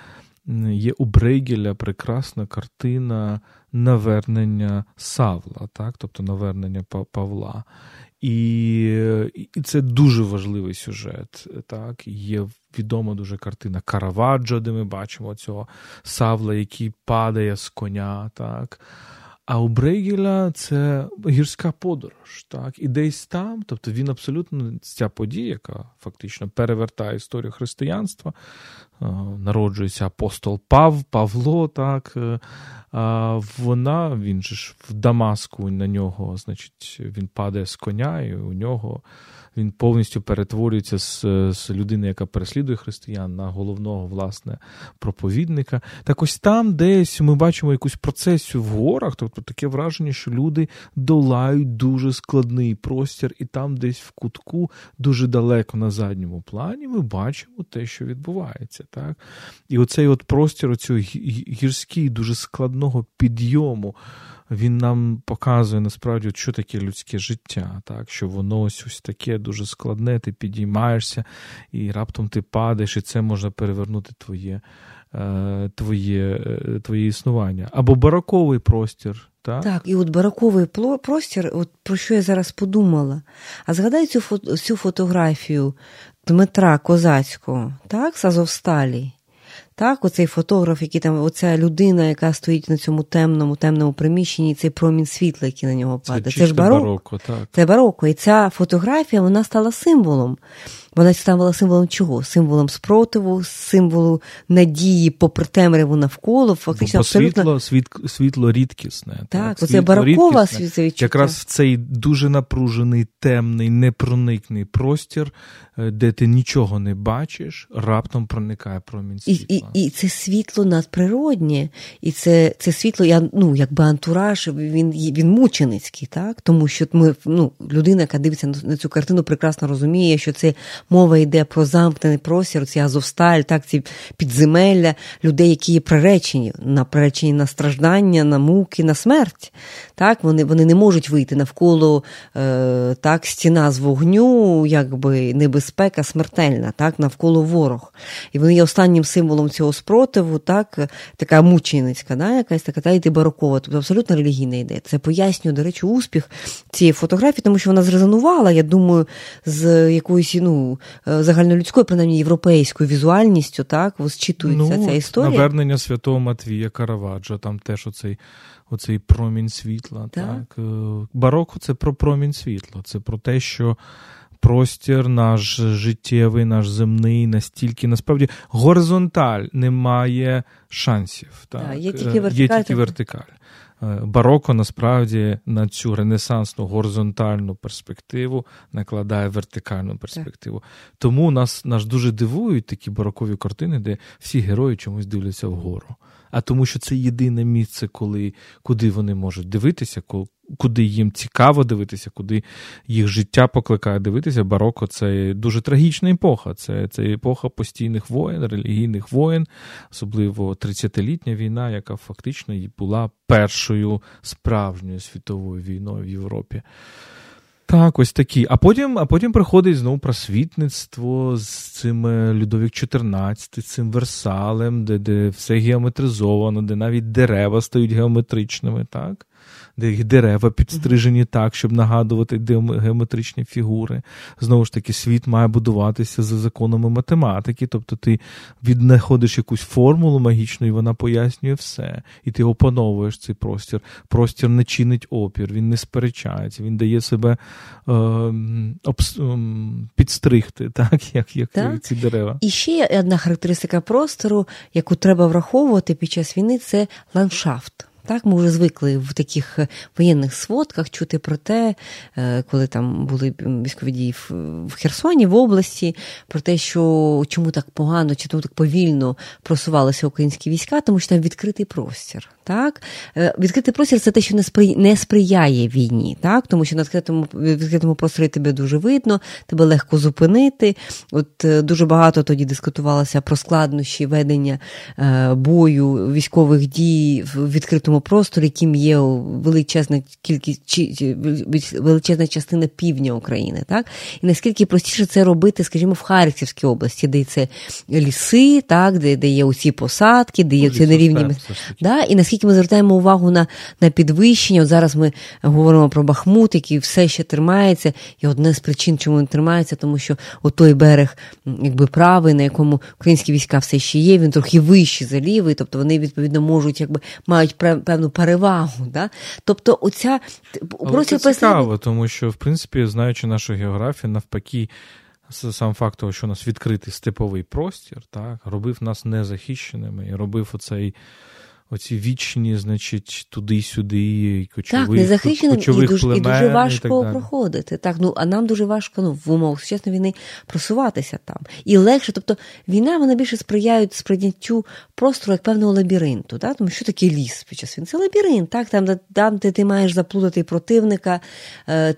є у Брейгеля прекрасна картина «Навернення Савла», так? Тобто «Навернення Павла». І, і це дуже важливий сюжет. Так? Є відома дуже картина Караваджо, де ми бачимо цього Савла, який падає з коня. Так? А у Брейгеля це гірська подорож. Так? І десь там, тобто він абсолютно, ця подія, яка фактично перевертає історію християнства, народжується апостол Пав, Павло, так, вона, він же ж в Дамаску на нього, значить, він падає з коня, і у нього, він повністю перетворюється з, з людини, яка переслідує християн, на головного, власне, проповідника. Так ось там десь ми бачимо якусь процесію в горах, тобто таке враження, що люди долають дуже складний простір, і там десь в кутку, дуже далеко на задньому плані, ми бачимо те, що відбувається. Так? І оцей от простір, оцього гірський, дуже складного підйому, він нам показує, насправді, що таке людське життя, так? Що воно ось ось таке дуже складне, ти підіймаєшся, і раптом ти падаєш, і це може перевернути твоє, твоє, твоє існування. Або бароковий простір. Так? Так, і от бароковий простір, от про що я зараз подумала. А згадай цю, фото, цю фотографію Дмитра Козацького, так, з Азовсталі. Так, оцей фотограф, який там, оця людина, яка стоїть на цьому темному, темному приміщенні, цей промінь світла, який на нього падає. Це, це ж бароко. бароко так. Це бароко. І ця фотографія, вона стала символом. Вона стала символом чого? Символом спротиву, символу надії попри темряву навколо. Фактично, абсолютно... світло, світло рідкісне. Так, так. Оце барокова світовічка. Якраз в цей дуже напружений, темний, непроникний простір, де ти нічого не бачиш, раптом проникає промінь світла. І, і, і це світло надприроднє. І це, це світло, я, ну, якби антураж, він, він мученицький, так? Тому що ми, ну, людина, яка дивиться на цю картину, прекрасно розуміє, що це мова йде про замкнений простір, ці Азовсталь, так, ці підземелля, людей, які є приречені, на приречені на страждання, на муки, на смерть. Так, вони, вони не можуть вийти навколо, е, так, стіна з вогню, якби небезпека смертельна, так, навколо ворог. І вони є останнім символом цього спротиву, так, така мученицька, да, якась така, та йде барокова, тобто абсолютно релігійна ідея. Це пояснює, до речі, успіх цієї фотографії, тому що вона зрезонувала, я думаю, з якоюсь, ну, загальнолюдською, принаймні європейською візуальністю, так, зчитується ну, ця історія. Навернення святого Матвія Караваджо, там теж оцей, оцей промінь світла. Так. Так. Бароко – це про промінь світла, це про те, що простір наш життєвий, наш земний, настільки, насправді, горизонталь немає шансів. Так? Так, є тільки вертикаль. Є тільки вертикаль. Бароко, насправді, на цю ренесансну горизонтальну перспективу накладає вертикальну перспективу. Тому нас, нас дуже дивують такі барокові картини, де всі герої чомусь дивляться вгору. А тому, що це єдине місце, коли, куди вони можуть дивитися, куди їм цікаво дивитися, куди їх життя покликає дивитися. Бароко – це дуже трагічна епоха. Це, це епоха постійних воєн, релігійних воєн, особливо тридцятилітня війна, яка фактично була першою справжньою світовою війною в Європі. Так, ось такі. А потім, а потім приходить знову просвітництво з цим Людовік чотирнадцятий, цим Версалем, де, де все геометризовано, де навіть дерева стають геометричними, так? де їх дерева підстрижені так, щоб нагадувати геометричні фігури. Знову ж таки, світ має будуватися за законами математики, тобто ти віднаходиш якусь формулу магічну, і вона пояснює все. І ти опановуєш цей простір. Простір не чинить опір, він не сперечається, він дає себе е, обс... підстригти, так, як, як так. ці дерева. І ще одна характеристика простору, яку треба враховувати під час війни, це ландшафт. Так, ми вже звикли в таких воєнних сводках чути про те, коли там були військові дії в Херсоні, в області, про те, що чому так погано, чи тому так повільно просувалися українські війська, тому що там відкритий простір. Так, відкритий простір – це те, що не сприяє, не сприяє війні, так, тому що на відкритому, відкритому просторі тебе дуже видно, тебе легко зупинити. От дуже багато тоді дискутувалося про складнощі ведення бою, військових дій в відкритому просторі, яким є величезна кількість, величезна частина півдня України, так, і наскільки простіше це робити, скажімо, в Харківській області, де це ліси, так, де, де є усі посадки, де є ці нерівні місця, да, і наскільки ми звертаємо увагу на, на підвищення. От зараз ми говоримо про Бахмут, який все ще тримається. І одна з причин, чому він тримається, тому що отой берег, якби правий, на якому українські війська все ще є, він трохи вищий за лівий, тобто вони, відповідно, можуть, якби, мають певну перевагу. Да? Тобто оця... Але це послід... цікаво, тому що, в принципі, знаючи нашу географію, навпаки, сам факт того, що у нас відкритий степовий простір, так, робив нас незахищеними і робив оцей... Оці вічні, значить, туди-сюди, кочових, так, незахищеним, кочових і дуже, племен. І дуже важко і так проходити. Так, ну, а нам дуже важко, ну, в умовах сучасної війни просуватися там. І легше, тобто війна, вона більше сприяє сприйняттю простору як певного лабіринту. Так? Тому що таке ліс під час війни? Це лабіринт, так? Там, де, там, де ти маєш заплутати противника,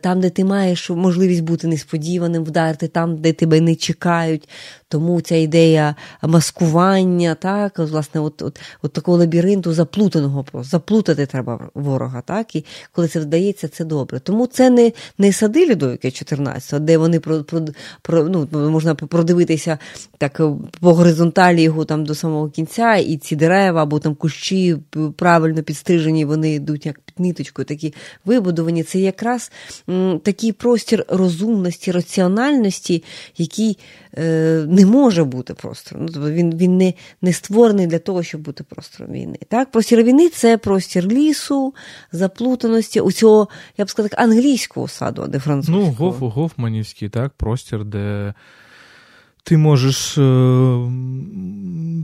там, де ти маєш можливість бути несподіваним, вдарити, там, де тебе не чекають. Тому ця ідея маскування, так, власне, от, от, от такого лабіринту заплутаного просто. Заплутати треба ворога, так, і коли це вдається, це добре. Тому це не, не сади Людовіка чотирнадцятого, де вони про, про, про, ну, можна продивитися так по горизонталі його там до самого кінця, і ці дерева або там кущі правильно підстрижені, вони йдуть як під ниточкою, такі вибудовані. Це якраз м, такий простір розумності, раціональності, який е, не може бути простором. Він, він не, не створений для того, щоб бути простором війни. Так? Простір війни – це простір лісу, заплутаності, усього, я б сказала, англійського саду, а не французького. Ну, гоф, гофманівський, так, простір, де ти можеш,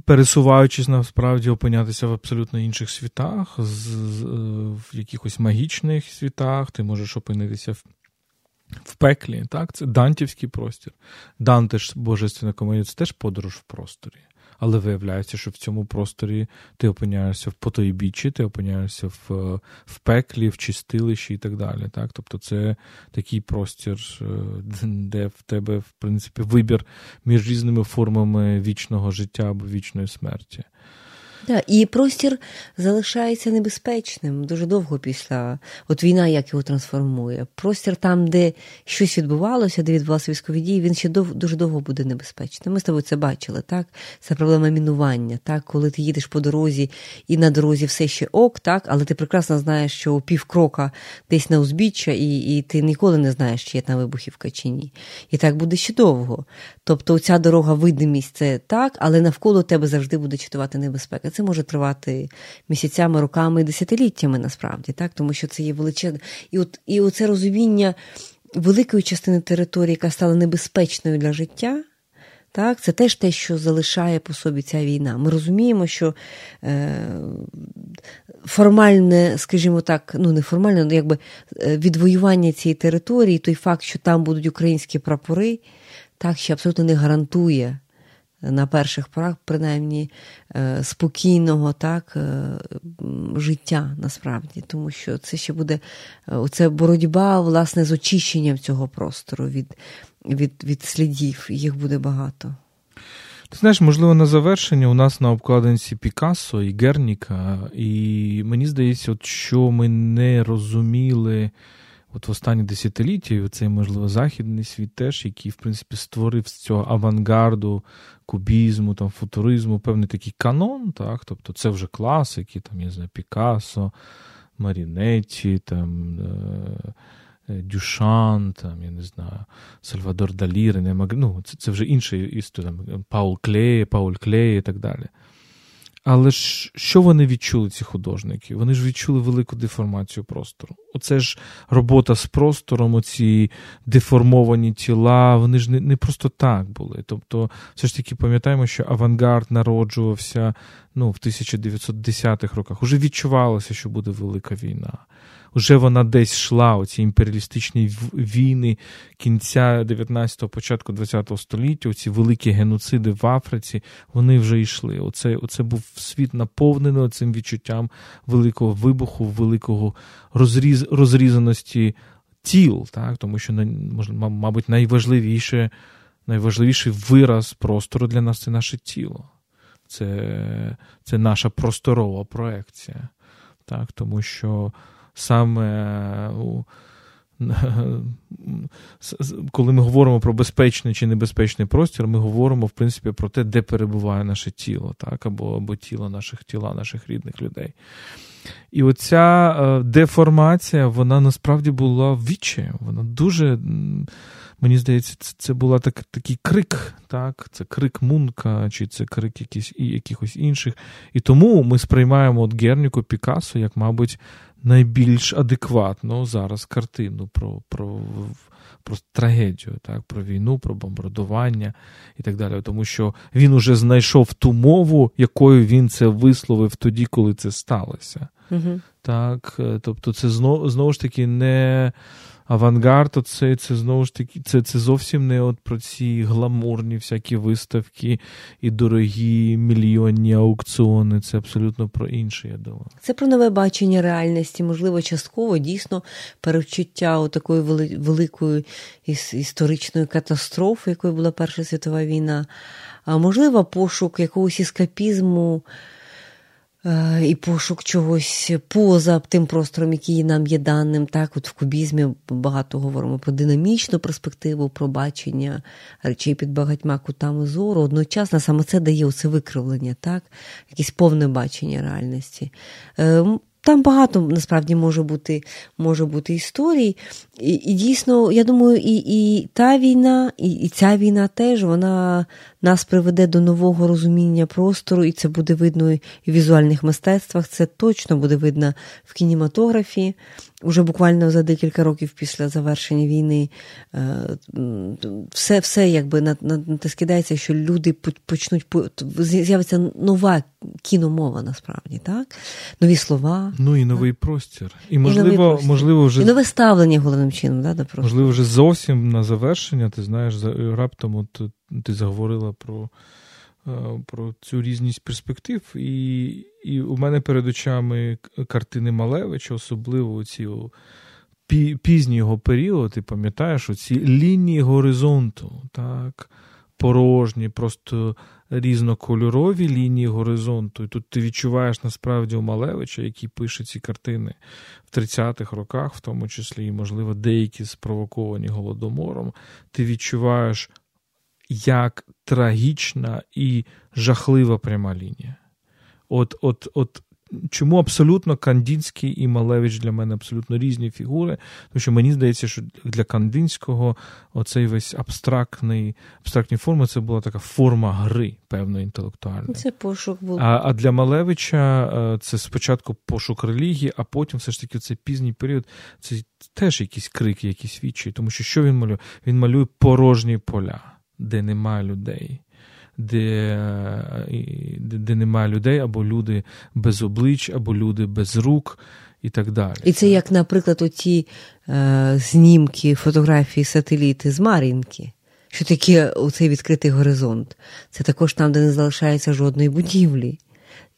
пересуваючись, насправді, опинятися в абсолютно інших світах, в якихось магічних світах, ти можеш опинитися в В пеклі, так? Це дантівський простір. Данте ж, божественна комедія, це теж подорож в просторі. Але виявляється, що в цьому просторі ти опиняєшся в потойбіччі, ти опиняєшся в, в пеклі, в чистилищі і так далі. Так? Тобто це такий простір, де в тебе, в принципі, вибір між різними формами вічного життя або вічної смерті. Да, і простір залишається небезпечним дуже довго після. От війна як його трансформує. Простір там, де щось відбувалося, де відбувалися військові дії, він ще дов, дуже довго буде небезпечним. Ми з тобою це бачили, так? Це проблема мінування, так? Коли ти їдеш по дорозі і на дорозі все ще ок, так? Але ти прекрасно знаєш, що пів крока десь на узбіччя, і, і ти ніколи не знаєш, чи є там вибухівка чи ні. І так буде ще довго. Тобто ця дорога, видимість, це так, але навколо тебе завжди буде читувати небезпека. Це може тривати місяцями, роками і десятиліттями, насправді, так? Тому що це є величезне. І от і оце розуміння великої частини території, яка стала небезпечною для життя, так? Це теж те, що залишає по собі ця війна. Ми розуміємо, що е, формальне, скажімо так, ну не формальне, але якби відвоювання цієї території, той факт, що там будуть українські прапори, так, ще абсолютно не гарантує на перших порах, принаймні, спокійного, так, життя, насправді. Тому що це ще буде, оце боротьба, власне, з очищенням цього простору від, від, від слідів. Їх буде багато. Ти знаєш, можливо, на завершення у нас на обкладинці Пікассо і Герніка, і мені здається, от що ми не розуміли от в останні десятиліття, і цей, можливо, західний світ теж, який, в принципі, створив з цього авангарду, кубізму, там, футуризму, певний такий канон, так, тобто це вже класики, там, я знаю, Пікассо, Марінетті, там, Дюшан, там, я не знаю, Сальвадор Далі, Рене Магрі, ну, це, це вже інша історія, Пауль Клей, Пауль Клей і так далі. Але ж що вони відчули, ці художники? Вони ж відчули велику деформацію простору. Оце ж робота з простором, оці деформовані тіла, вони ж не, не просто так були. Тобто, все ж таки пам'ятаємо, що авангард народжувався, ну, в тисяча дев'ятсот десятих роках. Уже відчувалося, що буде велика війна. Уже вона десь йшла, оці імперіалістичні війни кінця дев'ятнадцятого, початку двадцятого століття, оці великі геноциди в Африці, вони вже йшли. Оце, оце був світ наповнений цим відчуттям великого вибуху, великого розріз, розрізаності тіл, так? Тому що, мабуть, найважливіше, найважливіший вираз простору для нас – це наше тіло. Це, це наша просторова проекція, так? Тому що саме, коли ми говоримо про безпечний чи небезпечний простір, ми говоримо, в принципі, про те, де перебуває наше тіло, так? Або, або тіло наших, тіла наших рідних людей. І оця деформація, вона насправді була відчаєм. Вона дуже, мені здається, це була так, такий крик, так? Це крик Мунка, чи це крик якісь, якихось інших. І тому ми сприймаємо от Герніку, Пікассо як, мабуть, найбільш адекватно зараз картину про, про, про трагедію, так? Про війну, про бомбардування і так далі. Тому що він уже знайшов ту мову, якою він це висловив тоді, коли це сталося. Угу. Так? Тобто це знов, знову ж таки не авангард, оце, це, знову ж таки, це, це зовсім не от про ці гламурні всякі виставки і дорогі мільйонні аукціони. Це абсолютно про інше, я думаю. Це про нове бачення реальності, можливо, частково, дійсно, перевчуття такої великої історичної катастрофи, якою була Перша світова війна. А можливо, пошук якогось ескапізму і пошук чогось поза тим простором, який нам є даним. Так, от в кубізмі багато говоримо про динамічну перспективу, про бачення речей під багатьма кутами зору. Одночасно саме це дає оце викривлення, так, якесь повне бачення реальності. Там багато, насправді, може бути, може бути історій. І, і дійсно, я думаю, і, і та війна, і, і ця війна теж, вона нас приведе до нового розуміння простору, і це буде видно і в візуальних мистецтвах, це точно буде видно в кінематографі. Уже буквально за декілька років після завершення війни все, все якби на, на, на те скидається, що люди почнуть, з'явиться нова кіномова, насправді, так? Нові слова. Ну і новий так? простір. І, можливо, і простір. можливо вже... І нове ставлення, головним чином, да, до простору. Можливо, вже зовсім на завершення, ти знаєш, раптом от, ти заговорила про, про цю різність перспектив, і, і у мене перед очами картини Малевича, особливо ці пізній його період, ти пам'ятаєш, оці лінії горизонту, так, порожні, просто різнокольорові лінії горизонту. І тут ти відчуваєш насправді у Малевича, який пише ці картини в тридцятих роках, в тому числі, і, можливо, деякі спровоковані Голодомором, ти відчуваєш, як трагічна і жахлива пряма лінія. От, от, от чому абсолютно Кандинський і Малевич для мене абсолютно різні фігури, тому що мені здається, що для Кандинського оцей весь абстрактний, абстрактні форми, це була така форма гри, певно, інтелектуальна. Це пошук був. А, а для Малевича це спочатку пошук релігії, а потім все ж таки цей пізній період, це теж якісь крики, якісь відчаї, тому що що він малює? Він малює порожні поля, де немає людей. Де, де, де немає людей, або люди без облич, або люди без рук і так далі. І це як, наприклад, оті е, знімки, фотографії, сателіти з Мар'їнки, що таке оцей відкритий горизонт. Це також там, де не залишається жодної будівлі,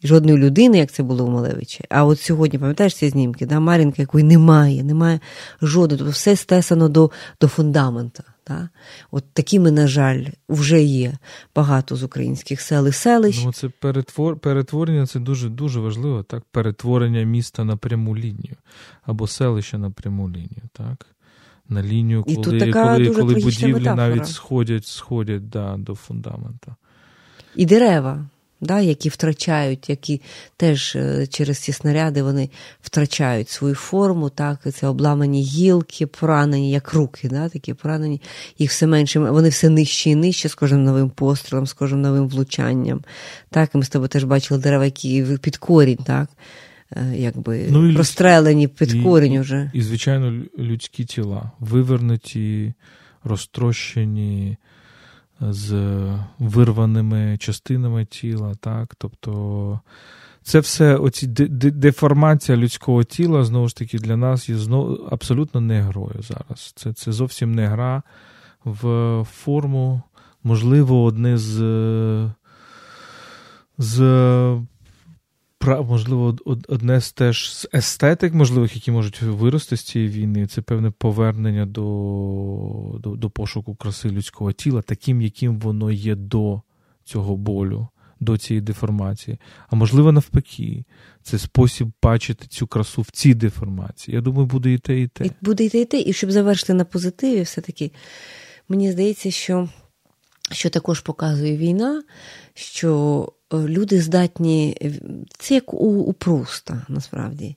жодної людини, як це було у Малевича. А от сьогодні, пам'ятаєш ці знімки, да? Мар'їнка, якої немає, немає жодної, тобто все стесано до, до фундамента. Та? От такими, на жаль, вже є багато з українських сел і селищ. Ну, це перетвор... перетворення, це дуже-дуже важливо, так? Перетворення міста на пряму лінію, або селища на пряму лінію, так? На лінію, коли, коли, коли, коли будівлі метафора навіть сходять, сходять да, до фундамента. І дерева. да, які втрачають, які теж через ці снаряди вони втрачають свою форму, так, це обламані гілки, поранені, як руки, да, такі поранені, їх все менше, вони все нижче і нижче з кожним новим пострілом, з кожним новим влучанням, так, і ми з тобою теж бачили дерева, які під корінь, так, якби ну, прострелені під корінь уже. І, звичайно, людські тіла, вивернуті, розтрощені, з вирваними частинами тіла, так, тобто це все, оці деформація людського тіла, знову ж таки, для нас є знов, абсолютно не грою зараз. Це, це зовсім не гра в форму, можливо, одне з, з можливо, одне з теж з естетик можливих, які можуть вирости з цієї війни, це певне повернення до, до, до пошуку краси людського тіла, таким, яким воно є до цього болю, до цієї деформації. А можливо, навпаки, це спосіб бачити цю красу в цій деформації. Я думаю, буде і те, і те. Буде і те, і те. І щоб завершити на позитиві, все-таки, мені здається, що, що також показує війна, що люди здатні, це як у, у Пруста, насправді,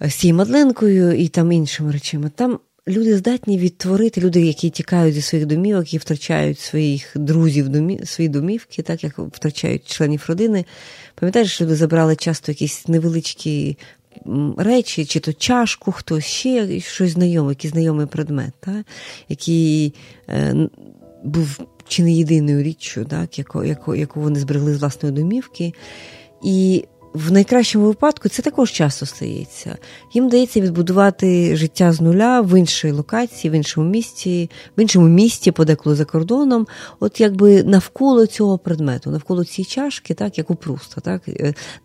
з цією Мадленкою і там іншими речами. Там люди здатні відтворити, люди, які тікають зі своїх домівок, які втрачають своїх друзів, домі, свої домівки, так як втрачають членів родини. Пам'ятаєш, люди забрали часто якісь невеличкі речі, чи то чашку, хтось ще, щось знайоме, якийсь знайомий предмет, так? Який е, був чи не єдиною річчю, так, яку, яку, яку вони зберегли з власної домівки. І в найкращому випадку це також часто стається. Їм вдається відбудувати життя з нуля в іншій локації, в іншому місті, в іншому місті, подеколи за кордоном, от якби навколо цього предмету, навколо цієї чашки, так, як у Пруста, так,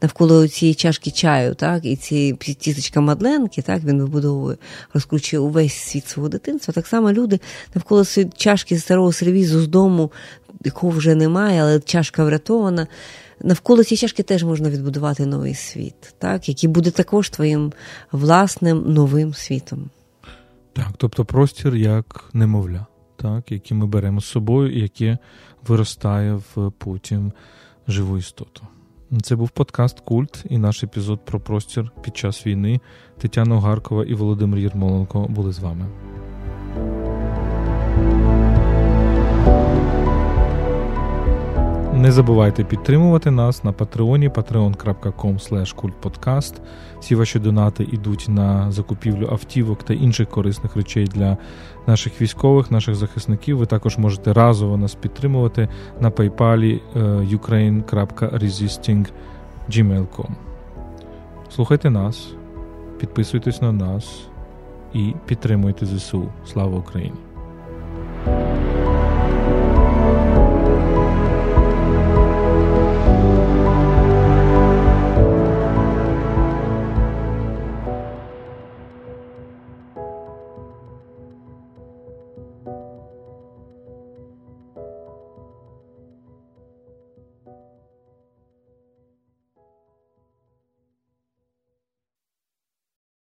навколо цієї чашки чаю, так, і цієї тістечка Мадленки, так, він вибудовує, розкручує увесь світ свого дитинства. Так само люди навколо цієї чашки старого сервізу з дому, якого вже немає, але чашка врятована. Навколо цієї чашки теж можна відбудувати новий світ, так, який буде також твоїм власним новим світом. Так, тобто простір як немовля, так, які ми беремо з собою і яке виростає в потім живу істоту. Це був подкаст «Культ» і наш епізод про простір під час війни. Тетяна Гаркова і Володимир Єрмоленко були з вами. Не забувайте підтримувати нас на Патреоні, патреон крапка ком слеш культ подкаст. Всі ваші донати йдуть на закупівлю автівок та інших корисних речей для наших військових, наших захисників. Ви також можете разово нас підтримувати на PayPal ukraine крапка resisting крапка джі мейл крапка ком. Слухайте нас, підписуйтесь на нас і підтримуйте ЗСУ. Слава Україні!